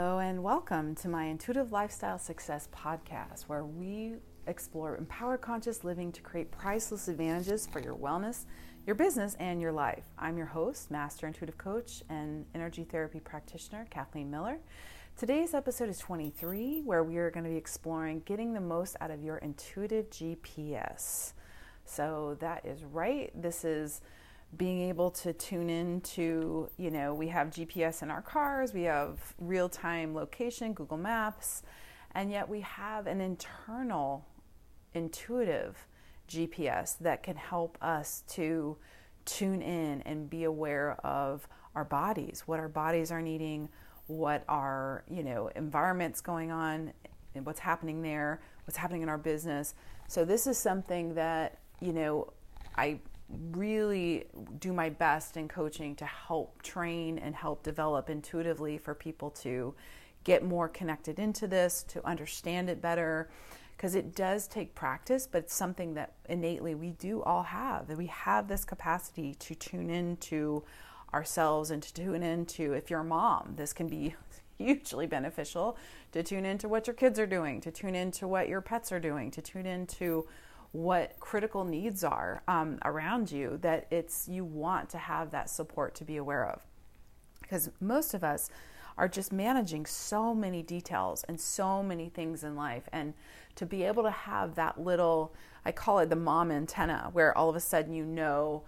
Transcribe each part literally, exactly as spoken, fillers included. Hello and welcome to my Intuitive Lifestyle Success Podcast, where we explore empowered conscious living to create priceless advantages for your wellness, your business, and your life. I'm your host, Master Intuitive Coach and Energy Therapy Practitioner, Kathleen Miller. Today's episode is twenty-three, where we are going to be exploring getting the most out of your intuitive G P S. So that is right. This is being able to tune in to, you know, we have G P S in our cars, we have real-time location, Google Maps, and yet we have an internal intuitive G P S that can help us to tune in and be aware of our bodies, what our bodies are needing, what our, you know, environment's going on, and what's happening there, what's happening in our business. So this is something that, you know, I really do my best in coaching to help train and help develop intuitively for people to get more connected into this, to understand it better, because it does take practice, but it's something that innately we do all have. We have this capacity to tune into ourselves and to tune into, if you're a mom, this can be hugely beneficial, to tune into what your kids are doing, to tune into what your pets are doing, to tune into what critical needs are um, around you that it's you want to have that support to be aware of. Because most of us are just managing so many details and so many things in life. And to be able to have that little, I call it the mom antenna, where all of a sudden you know,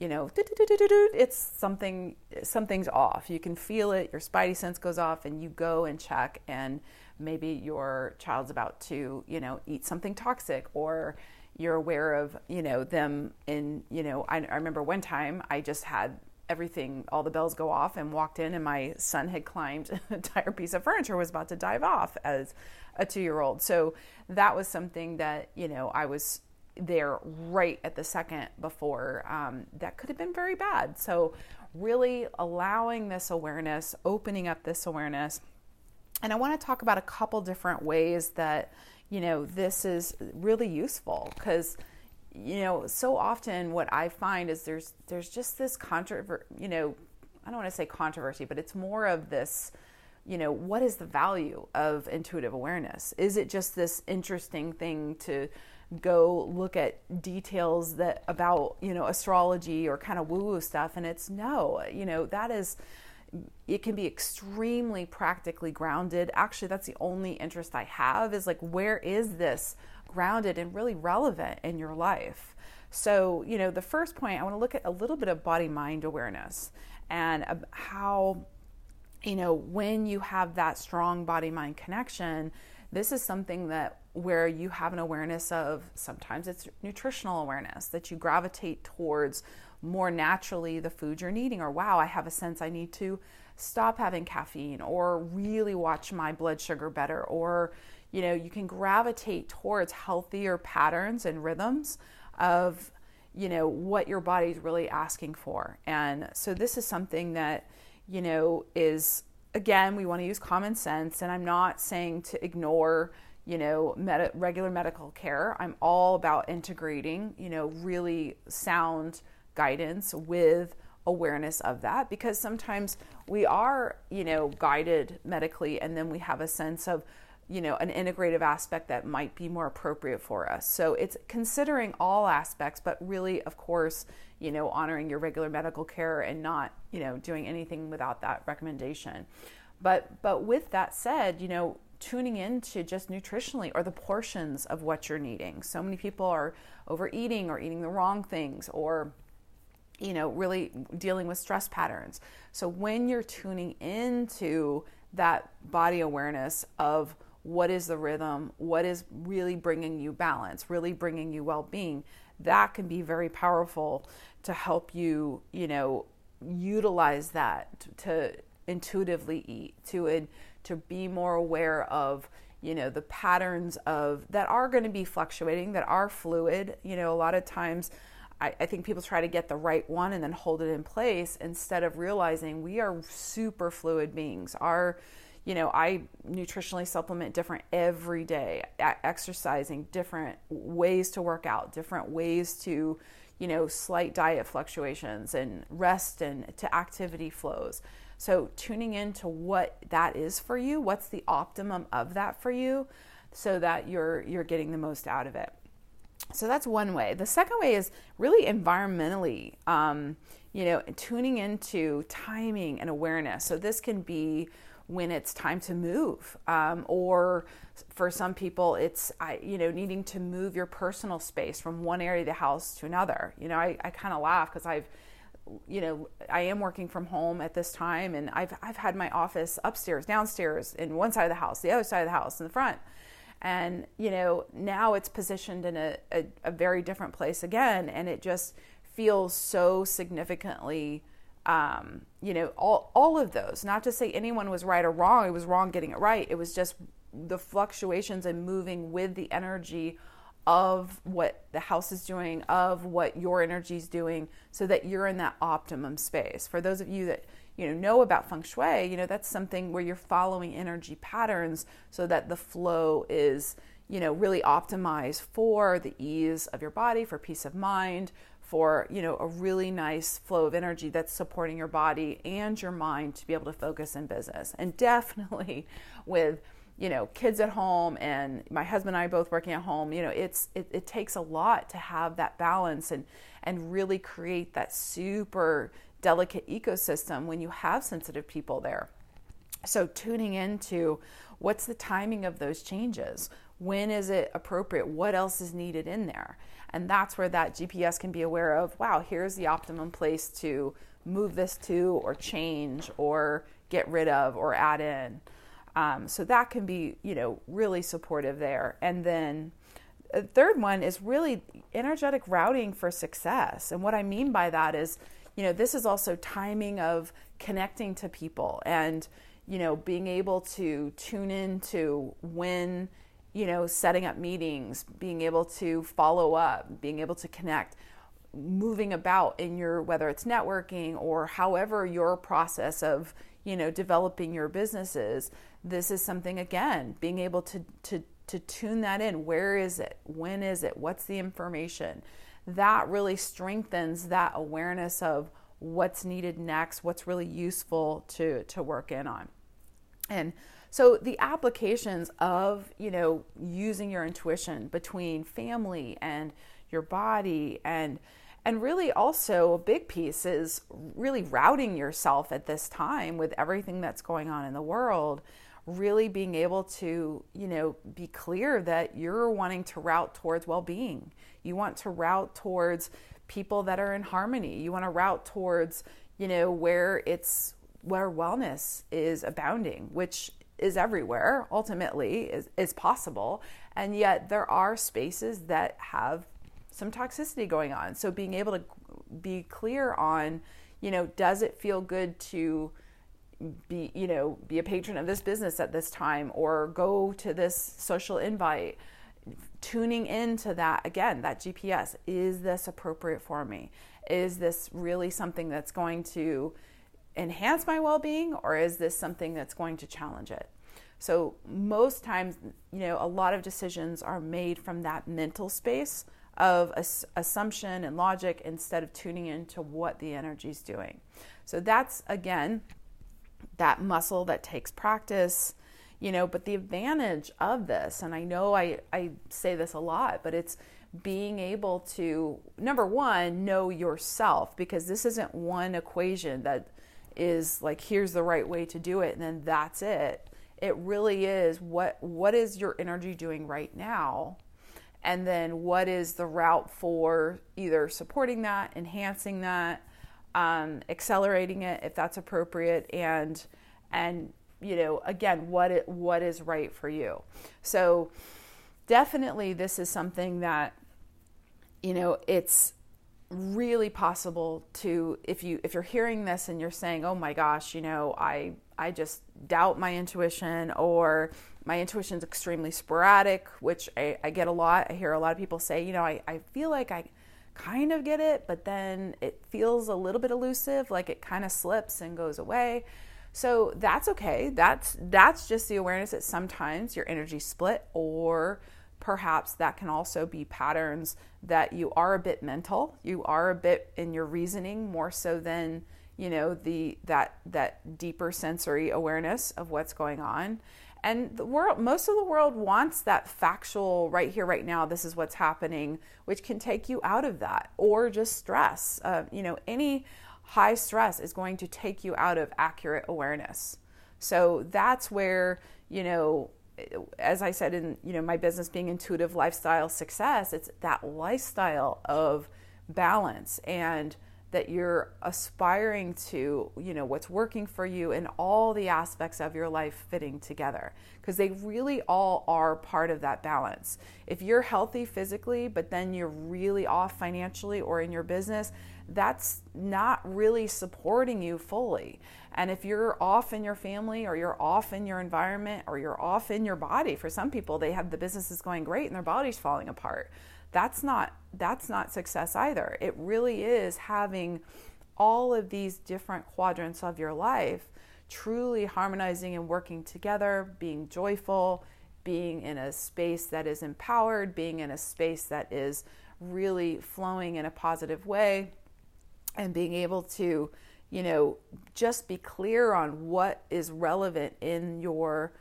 you know, it's something, something's off. You can feel it, your spidey sense goes off, and you go and check, and maybe your child's about to, you know, eat something toxic, or you're aware of, you know, them in, you know, I, I remember one time I just had everything, all the bells go off, and walked in, and my son had climbed an entire piece of furniture, was about to dive off as a two-year-old. So that was something that, you know, I was there right at the second before um, that could have been very bad. So really allowing this awareness, opening up this awareness. And I want to talk about a couple different ways that, you know, this is really useful, because, you know, so often what I find is there's there's just this controversy, you know, I don't want to say controversy, but it's more of this, you know, what is the value of intuitive awareness? Is it just this interesting thing to go look at details that about, you know, astrology or kind of woo-woo stuff? And it's no, you know, that is... it can be extremely practically grounded. Actually, that's the only interest I have, is like, where is this grounded and really relevant in your life? So, you know, the first point, I want to look at a little bit of body-mind awareness, and how, you know, when you have that strong body-mind connection, this is something that where you have an awareness of, sometimes it's nutritional awareness, that you gravitate towards more naturally the food you're eating, or wow, I have a sense I need to stop having caffeine, or really watch my blood sugar better, or, you know, you can gravitate towards healthier patterns and rhythms of, you know, what your body's really asking for. And so this is something that, you know, is, again, we want to use common sense, and I'm not saying to ignore, you know, med- regular medical care. I'm all about integrating, you know, really sound guidance with awareness of that, because sometimes we are, you know, guided medically, and then we have a sense of, you know, an integrative aspect that might be more appropriate for us. So it's considering all aspects, but really, of course, you know, honoring your regular medical care and not, you know, doing anything without that recommendation. But, but with that said, you know, tuning into just nutritionally, or the portions of what you're needing. So many people are overeating, or eating the wrong things, or, you know, really dealing with stress patterns. So when you're tuning into that body awareness of what is the rhythm, what is really bringing you balance, really bringing you well-being, that can be very powerful to help you, you know, utilize that to intuitively eat, to in, to be more aware of, you know, the patterns of that are going to be fluctuating, that are fluid. You know, a lot of times I, I think people try to get the right one and then hold it in place, instead of realizing we are super fluid beings. Our, you know, I nutritionally supplement different every day, exercising, different ways to work out, different ways to, you know, slight diet fluctuations, and rest, and to activity flows. So tuning into what that is for you, what's the optimum of that for you, so that you're you're getting the most out of it. So that's one way. The second way is really environmentally, um, you know, tuning into timing and awareness. So this can be when it's time to move, um, or for some people it's, I, you know, needing to move your personal space from one area of the house to another. You know, I, I kind of laugh because I've, you know, I am working from home at this time, and I've, I've had my office upstairs, downstairs, in one side of the house, the other side of the house, in the front. And, you know, now it's positioned in a, a, a very different place again. And it just feels so significantly, um, you know, all, all of those, not to say anyone was right or wrong. It was wrong getting it right. It was just the fluctuations and moving with the energy of what the house is doing, of what your energy is doing, so that you're in that optimum space. For those of you that, you know, know about feng shui, you know, that's something where you're following energy patterns so that the flow is, you know, really optimized for the ease of your body, for peace of mind, for, you know, a really nice flow of energy that's supporting your body and your mind to be able to focus in business. And definitely with, you know, kids at home, and my husband and I both working at home, you know, it's, it, it takes a lot to have that balance and, and really create that super delicate ecosystem when you have sensitive people there. So tuning into what's the timing of those changes? When is it appropriate? What else is needed in there? And that's where that G P S can be aware of, wow, here's the optimum place to move this to, or change, or get rid of, or add in. Um, so that can be, you know, really supportive there. And then the third one is really energetic routing for success. And what I mean by that is, you know, this is also timing of connecting to people and, you know, being able to tune into when, you know, setting up meetings, being able to follow up, being able to connect, moving about in your, whether it's networking or however your process of, you know, developing your businesses. This is something, again, being able to, to, to tune that in. Where is it? When is it? What's the information? That really strengthens that awareness of what's needed next, what's really useful to, to work in on. And so the applications of, you know, using your intuition between family and your body, and And really also a big piece is really routing yourself at this time with everything that's going on in the world, really being able to, you know, be clear that you're wanting to route towards well-being. You want to route towards people that are in harmony. You want to route towards, you know, where it's, where wellness is abounding, which is everywhere, ultimately, is, is possible. And yet there are spaces that have some toxicity going on. So being able to be clear on, you know, does it feel good to be, you know, be a patron of this business at this time, or go to this social invite? Tuning into that, again, that G P S. Is this appropriate for me? Is this really something that's going to enhance my well-being, or is this something that's going to challenge it? So most times, you know, a lot of decisions are made from that mental space of assumption and logic, instead of tuning into what the energy's doing. So that's, again, that muscle that takes practice, you know, but the advantage of this, and I know I, I say this a lot, but it's being able to, number one, know yourself, because this isn't one equation that is like, here's the right way to do it, and then that's it. It really is, what what is your energy doing right now? And then what is the route for either supporting that, enhancing that, um, accelerating it if that's appropriate, and, and you know, again, what it, what is right for you. So definitely this is something that, you know, it's really possible to, if you if you're hearing this and you're saying, oh my gosh, you know, I I just doubt my intuition, or my intuition's extremely sporadic, which I, I get a lot. I hear a lot of people say, you know, I, I feel like I kind of get it, but then it feels a little bit elusive, like it kind of slips and goes away. So that's okay. That's that's just the awareness that sometimes your energy split, or perhaps that can also be patterns that you are a bit mental, you are a bit in your reasoning more so than you know, the that that deeper sensory awareness of what's going on. And the world, most of the world wants that factual right here, right now, this is what's happening, which can take you out of that, or just stress. Uh, you know, any high stress is going to take you out of accurate awareness. So that's where, you know, as I said in, you know, my business being Intuitive Lifestyle Success, it's that lifestyle of balance and that you're aspiring to, you know, what's working for you and all the aspects of your life fitting together, because they really all are part of that balance. If you're healthy physically, but then you're really off financially or in your business, that's not really supporting you fully. And if you're off in your family, or you're off in your environment, or you're off in your body, for some people, they have the businesses going great and their body's falling apart. That's not that's not success either. It really is having all of these different quadrants of your life truly harmonizing and working together, being joyful, being in a space that is empowered, being in a space that is really flowing in a positive way, and being able to, you know, just be clear on what is relevant in your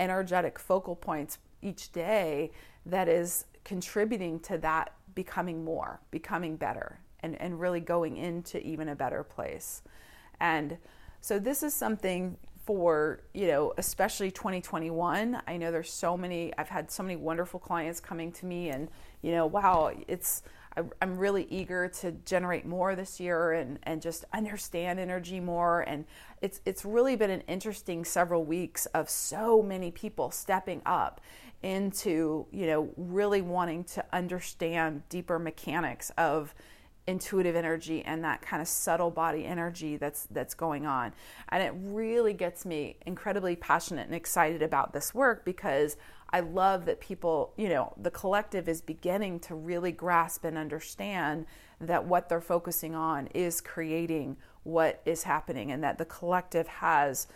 energetic focal points each day that is contributing to that becoming more, becoming better, and, and really going into even a better place. And so this is something for, you know, especially twenty twenty-one. I know there's so many, I've had so many wonderful clients coming to me and, you know, wow, it's, I, I'm really eager to generate more this year and, and just understand energy more. And it's, it's really been an interesting several weeks of so many people stepping up into, you know, really wanting to understand deeper mechanics of intuitive energy and that kind of subtle body energy that's that's going on. And it really gets me incredibly passionate and excited about this work, because I love that people, you know, the collective is beginning to really grasp and understand that what they're focusing on is creating what is happening, and that the collective has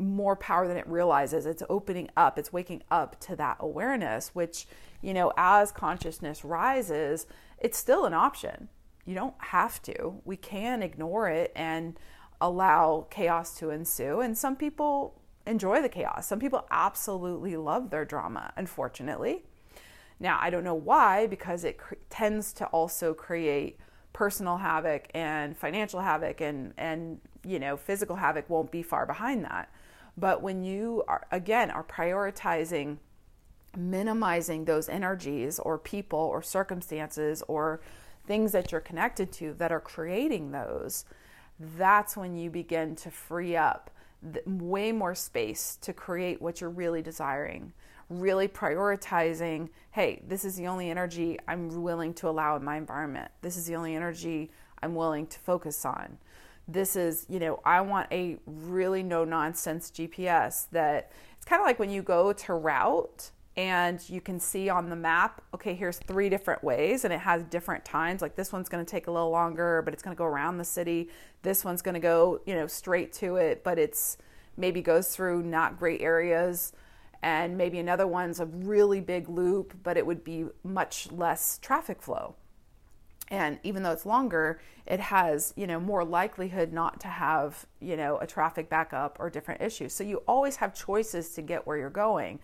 more power than it realizes. It's opening up, it's waking up to that awareness, which, you know, as consciousness rises, it's still an option. You don't have to. We can ignore it and allow chaos to ensue. And some people enjoy the chaos. Some people absolutely love their drama, unfortunately. Now, I don't know why, because it cr- tends to also create personal havoc and financial havoc, and, and, you know, physical havoc won't be far behind that. But when you are, again, are prioritizing minimizing those energies or people or circumstances or things that you're connected to that are creating those, that's when you begin to free up the, way more space to create what you're really desiring, really prioritizing, hey, this is the only energy I'm willing to allow in my environment. This is the only energy I'm willing to focus on. This is, you know, I want a really no-nonsense G P S that it's kind of like when you go to route and you can see on the map, okay, here's three different ways and it has different times. Like this one's going to take a little longer, but it's going to go around the city. This one's going to go, you know, straight to it, but it's maybe goes through not great areas. And maybe another one's a really big loop, but it would be much less traffic flow. And even though it's longer, it has, you know, more likelihood not to have, you know, a traffic backup or different issues. So you always have choices to get where you're going.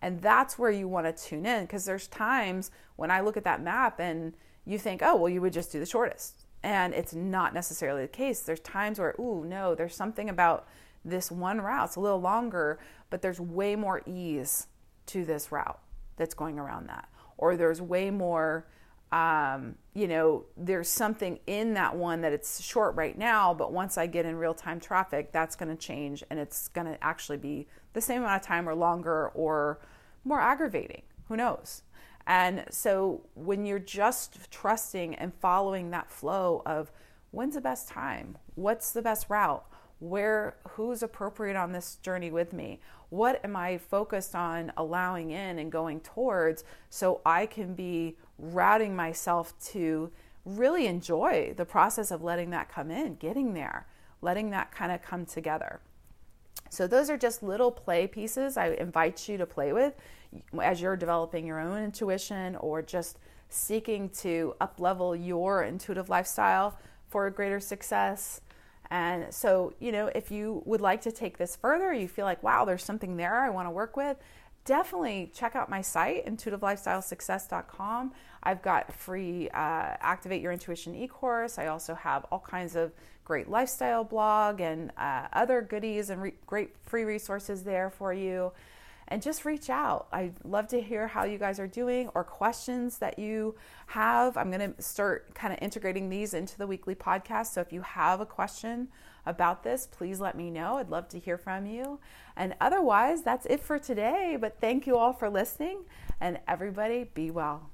And that's where you want to tune in, because there's times when I look at that map and you think, oh, well, you would just do the shortest. And it's not necessarily the case. There's times where, ooh, no, there's something about this one route. It's a little longer, but there's way more ease to this route that's going around that. Or there's way more... Um, you know, there's something in that one that it's short right now, but once I get in real-time traffic, that's going to change, and it's going to actually be the same amount of time or longer or more aggravating. Who knows? And so when you're just trusting and following that flow of when's the best time, what's the best route, where, who's appropriate on this journey with me, what am I focused on allowing in and going towards, so I can be routing myself to really enjoy the process of letting that come in, getting there, letting that kind of come together. So those are just little play pieces I invite you to play with as you're developing your own intuition or just seeking to up-level your intuitive lifestyle for greater success. And so, you know, if you would like to take this further, you feel like, wow, there's something there I want to work with, definitely check out my site, Intuitive Lifestyle Success dot com. I've got free uh, Activate Your Intuition e-course. I also have all kinds of great lifestyle blog and uh, other goodies and re- great free resources there for you. And just reach out. I'd love to hear how you guys are doing or questions that you have. I'm going to start kind of integrating these into the weekly podcast. So if you have a question about this, please let me know. I'd love to hear from you. And otherwise, that's it for today. But thank you all for listening. And everybody, be well.